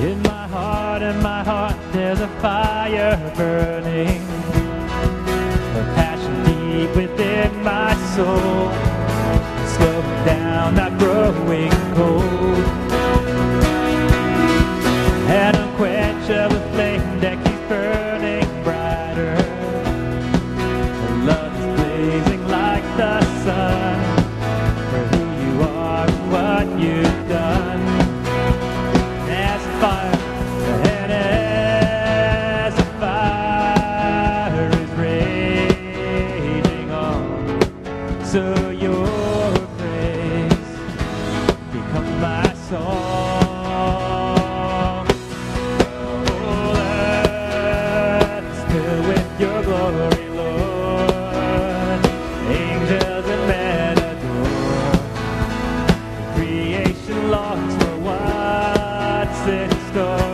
In my heart there's a fire burning, a passion deep within my soul, slowing down, not growing cold. An unquenchable flame that keeps burning brighter, and love is blazing like the sun, for who you are and what you've done. As a fire, so your praise become my song. Oh, let's fill with your glory, Lord. Angels and men adore. Creation longs for what's in store.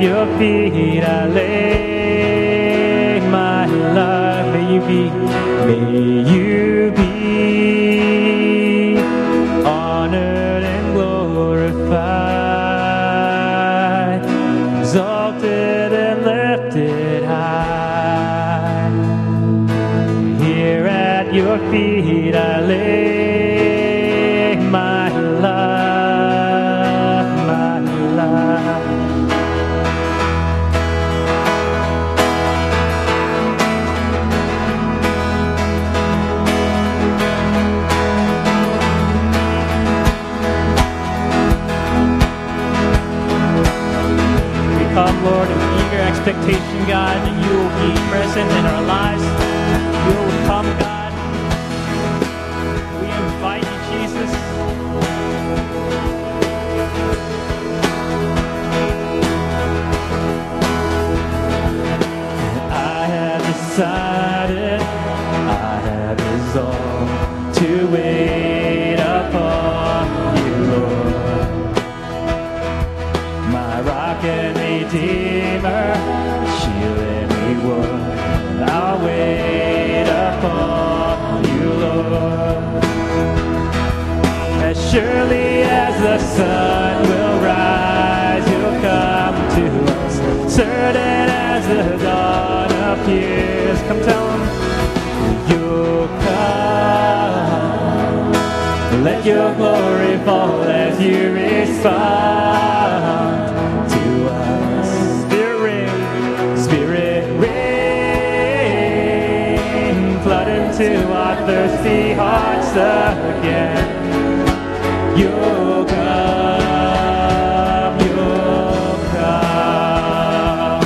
your feet I lay my life. May you be honored and glorified, exalted and lifted high. Here at your feet I lay my life. Lord, in eager expectation, God, that you will be present in our lives. You will come, God. We invite you, Jesus. I have decided, I have resolved to wait upon you, Lord. My rock and Redeemer, shield and reward, I'll wait upon you, Lord. As surely as the sun will rise, you'll come to us. Certain as the dawn appears, come tell him, you'll come. Let your glory fall as you respond. To our thirsty hearts again, you'll come, you'll come.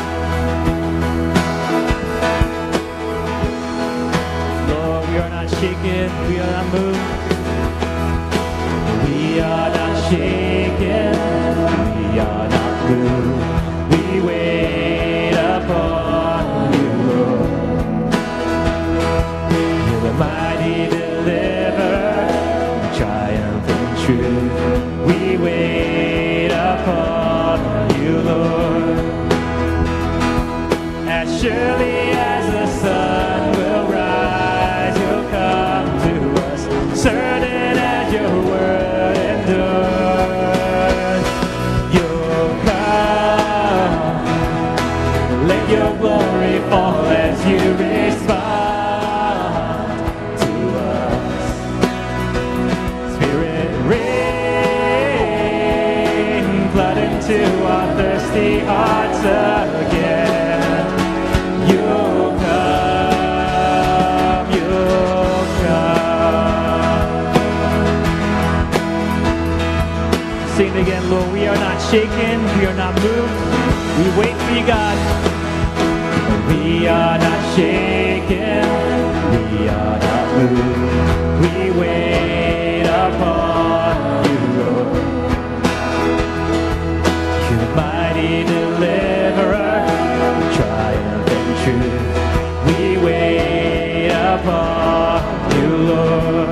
Lord, we are not shaken, we are not moved. We are not shaken, we are not moved. We wait upon you, Lord. Mighty deliverer, triumphant truth, we wait upon you, Lord. As surely as the sun will rise, you'll come to us, certain as your word endures. You'll come, let your glory fall as you respond. To our thirsty hearts again, you'll come. Sing it again, Lord. We are not shaken, we are not moved. We wait for you, God. We are not shaken, we are not moved. We wait upon you, Lord. Mighty deliverer, triumphant truth, we wait upon you, Lord.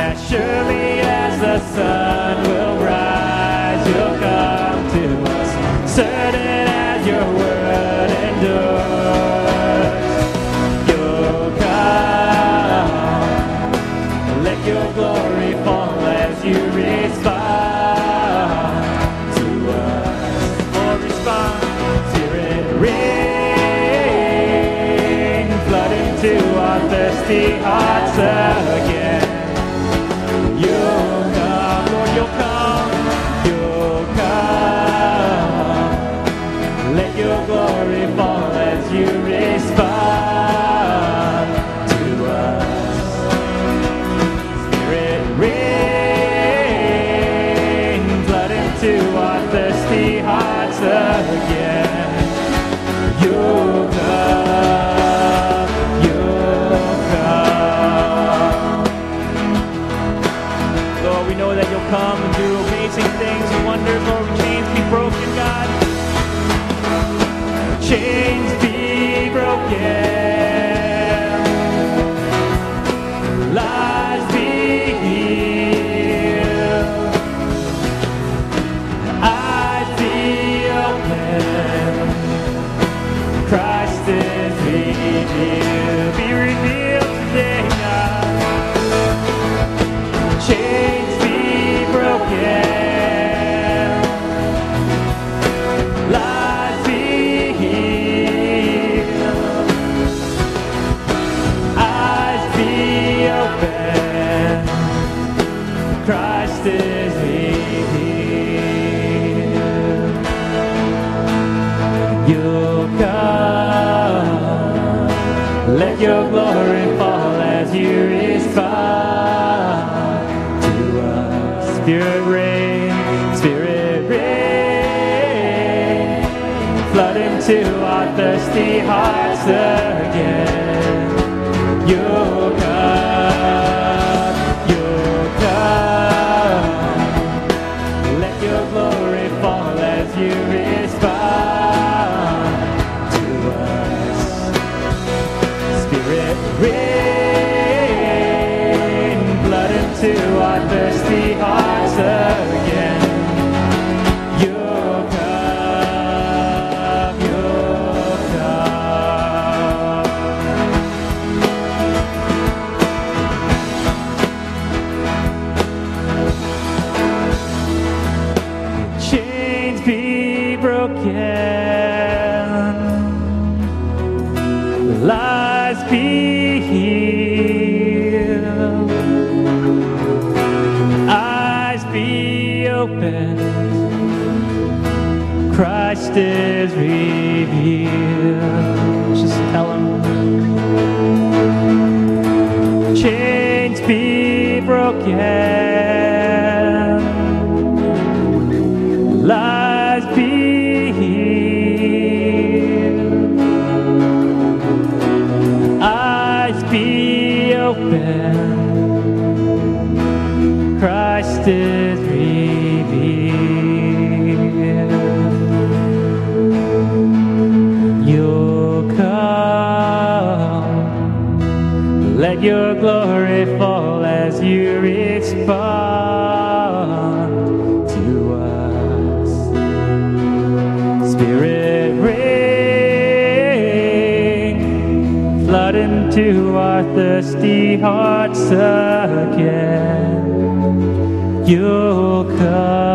As surely as the sun will rise, you'll come to us, certain as your word endures. You'll come, let your glory fall as you respond. To our thirsty hearts again, you'll come, Lord, you'll come, you'll come. Let your glory fall as you respond to us. Spirit, rain, flood into our thirsty hearts again, you'll come. Come and do amazing things and wonders, Lord. Chains be broken, God. Chains be broken. Lives be healed. Eyes be Let your glory fall as you respond to us. Spirit rain, flood into our thirsty hearts again. Your God, let your glory fall as you respond to us. Spirit, rain, blood into our thirsty hearts again. Christ is revealed. Just tell him. Chains be broken, lies be healed, eyes be open. Christ is revealed. Let your glory fall as you respond to us. Spirit, rain, flood into our thirsty hearts again. You'll come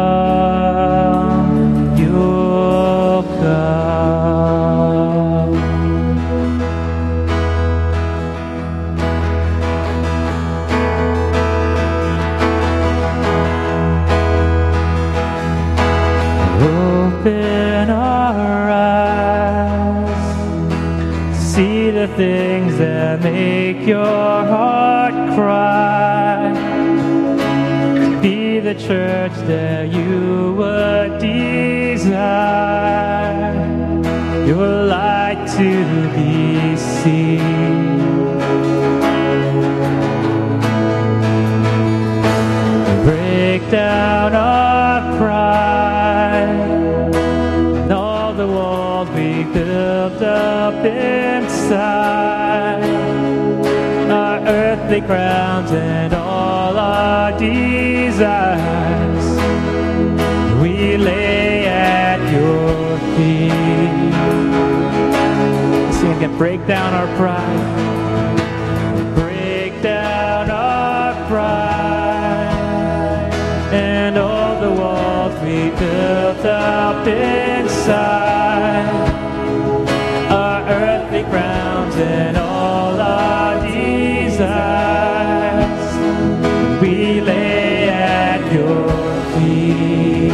things that make your heart cry. Be the church that you would desire, your light to be seen. Break down our pride and all the walls we built up inside, earthly crowns and all our desires we lay at your feet. Let's sing again. Break down our pride, break down our pride, and all the walls we built up inside, our earthly crowns and all our desires we lay at your feet.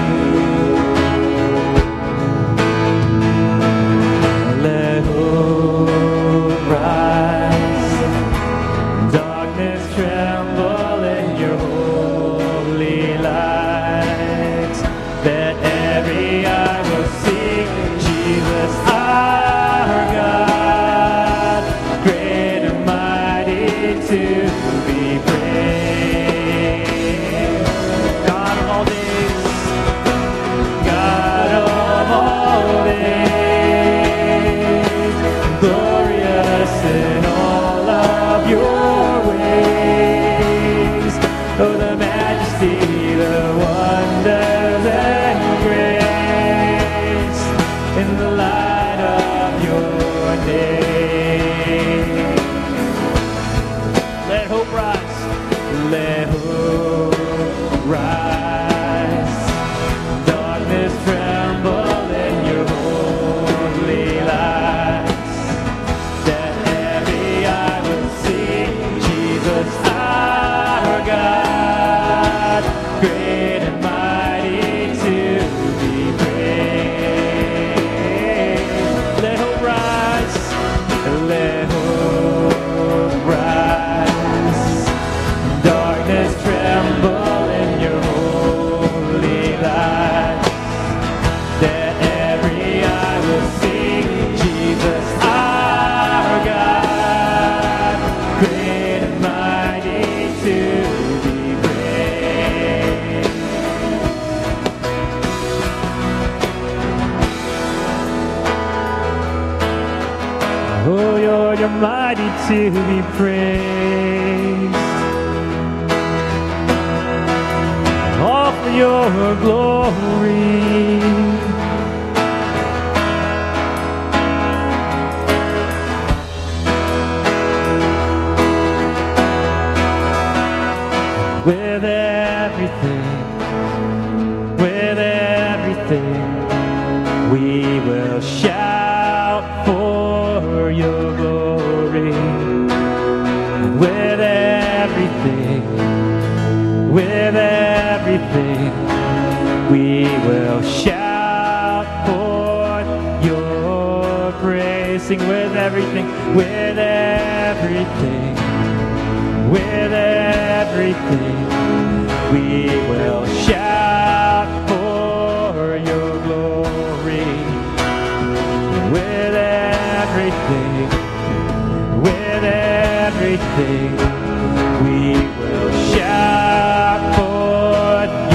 Let hope rise, darkness tremble in your holy light, that every eye will see Lord Almighty to be praised, all for your glory. With everything, we will shout for your glory. With everything, we will shout for your praise. Sing with everything, with everything, with everything. We will shout for your glory. With everything, we will shout for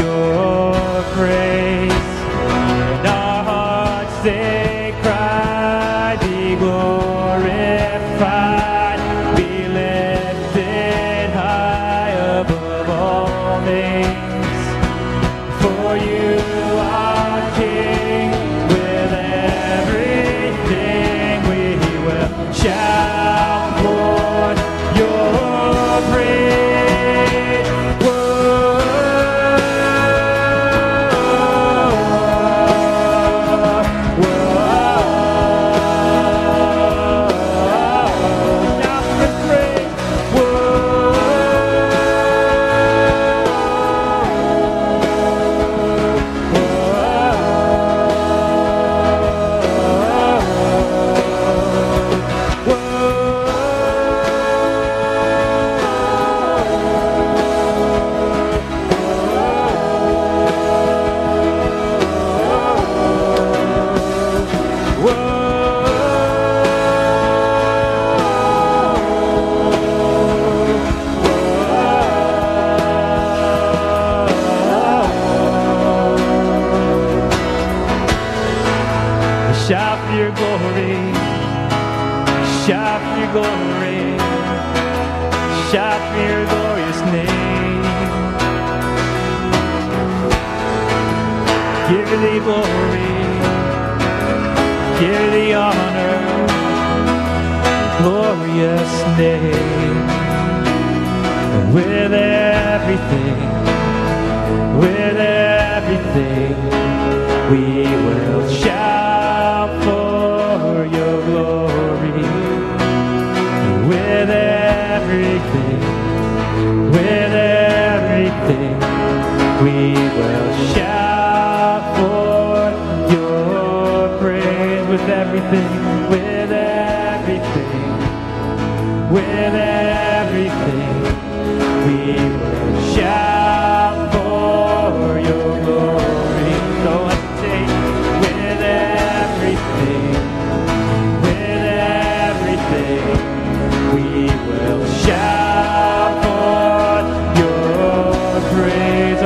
your praise. And our hearts they cry, be glorified. Shout for your glory, shout for your glory, shout for your glorious name. Give thee glory, give thee honor, glorious name. With everything, we will shout for your glory. With everything, we will shout for your praise. With everything, we will shout for your glory. So let's sing with everything. Shout for your praise,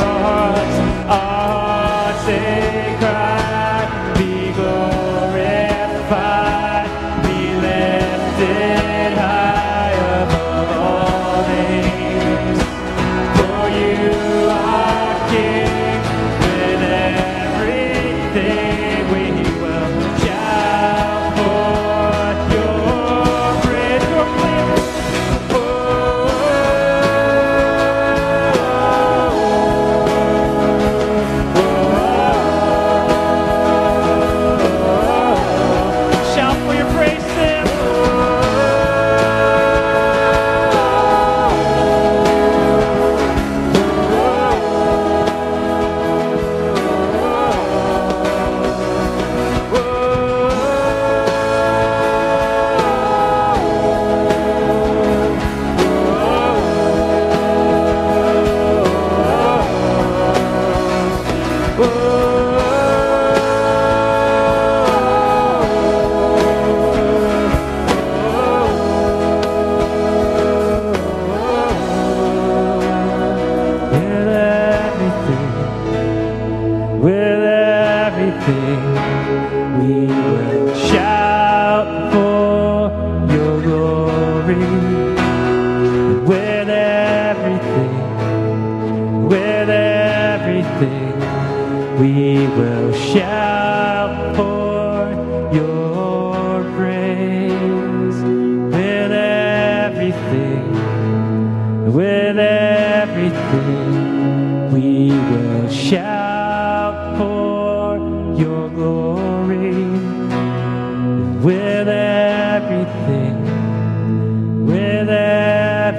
Sam.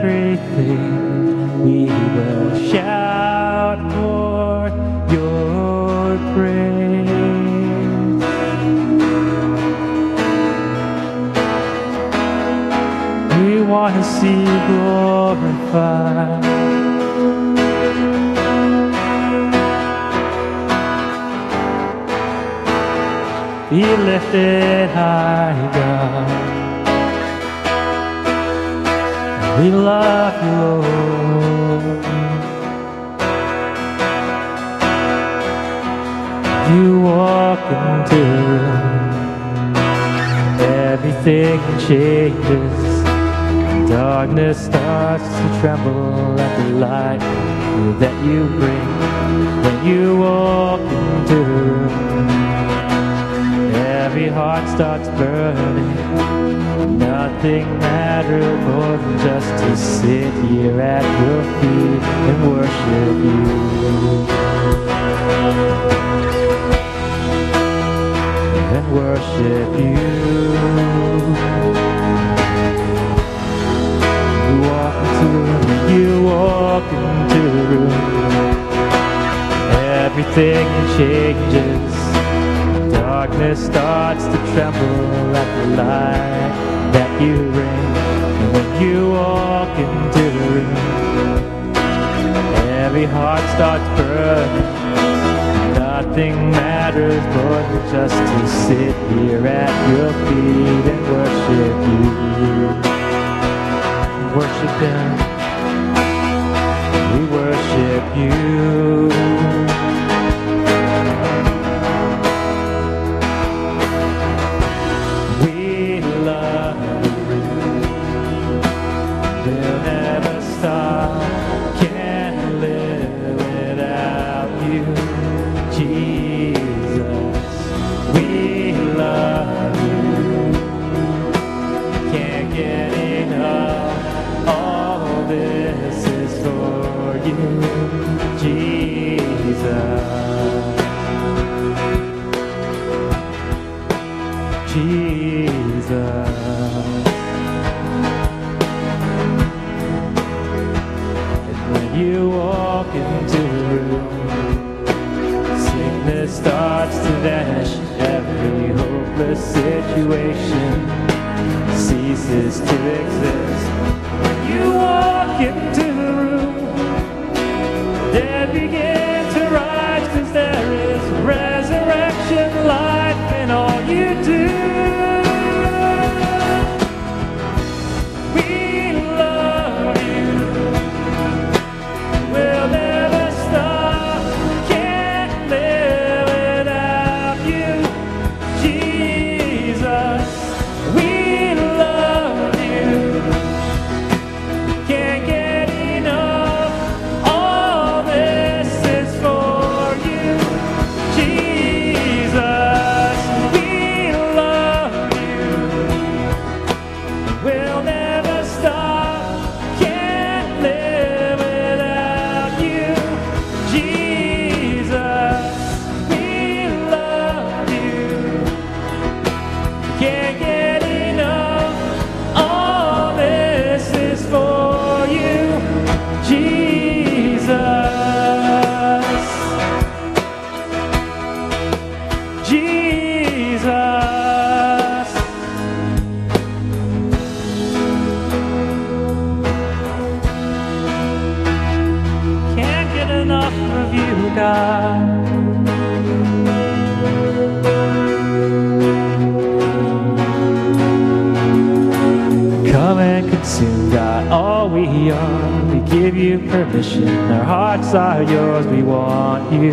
everything. We will shout for your praise. We want to see you glorified. Be lifted high, God. We love you, Lord. You walk into everything changes. Darkness starts to tremble at the light that you bring when you walk into. Every heart starts burning. Nothing mattered more than just to sit here at your feet and worship you. And worship you. You walk into the room. You walk into the room. Everything changes. Darkness starts to tremble at the light that you bring. And when you walk into the room, every heart starts burning. Nothing matters more than just to sit here at your feet and worship you. Worship Him. We worship you. Our hearts are yours, we want you.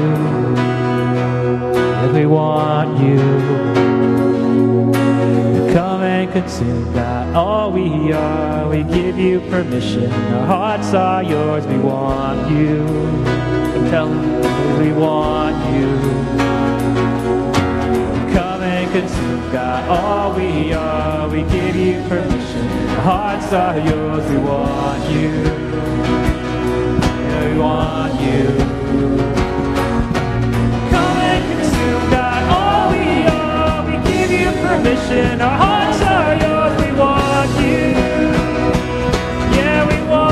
Yeah, we want you.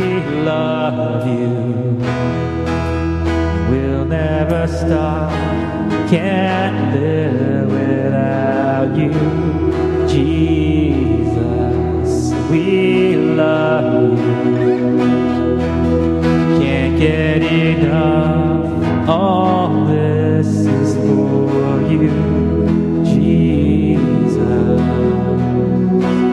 love you will never stop. Can't live without you, Jesus. We love you. Can't get enough. All this is for you, Jesus.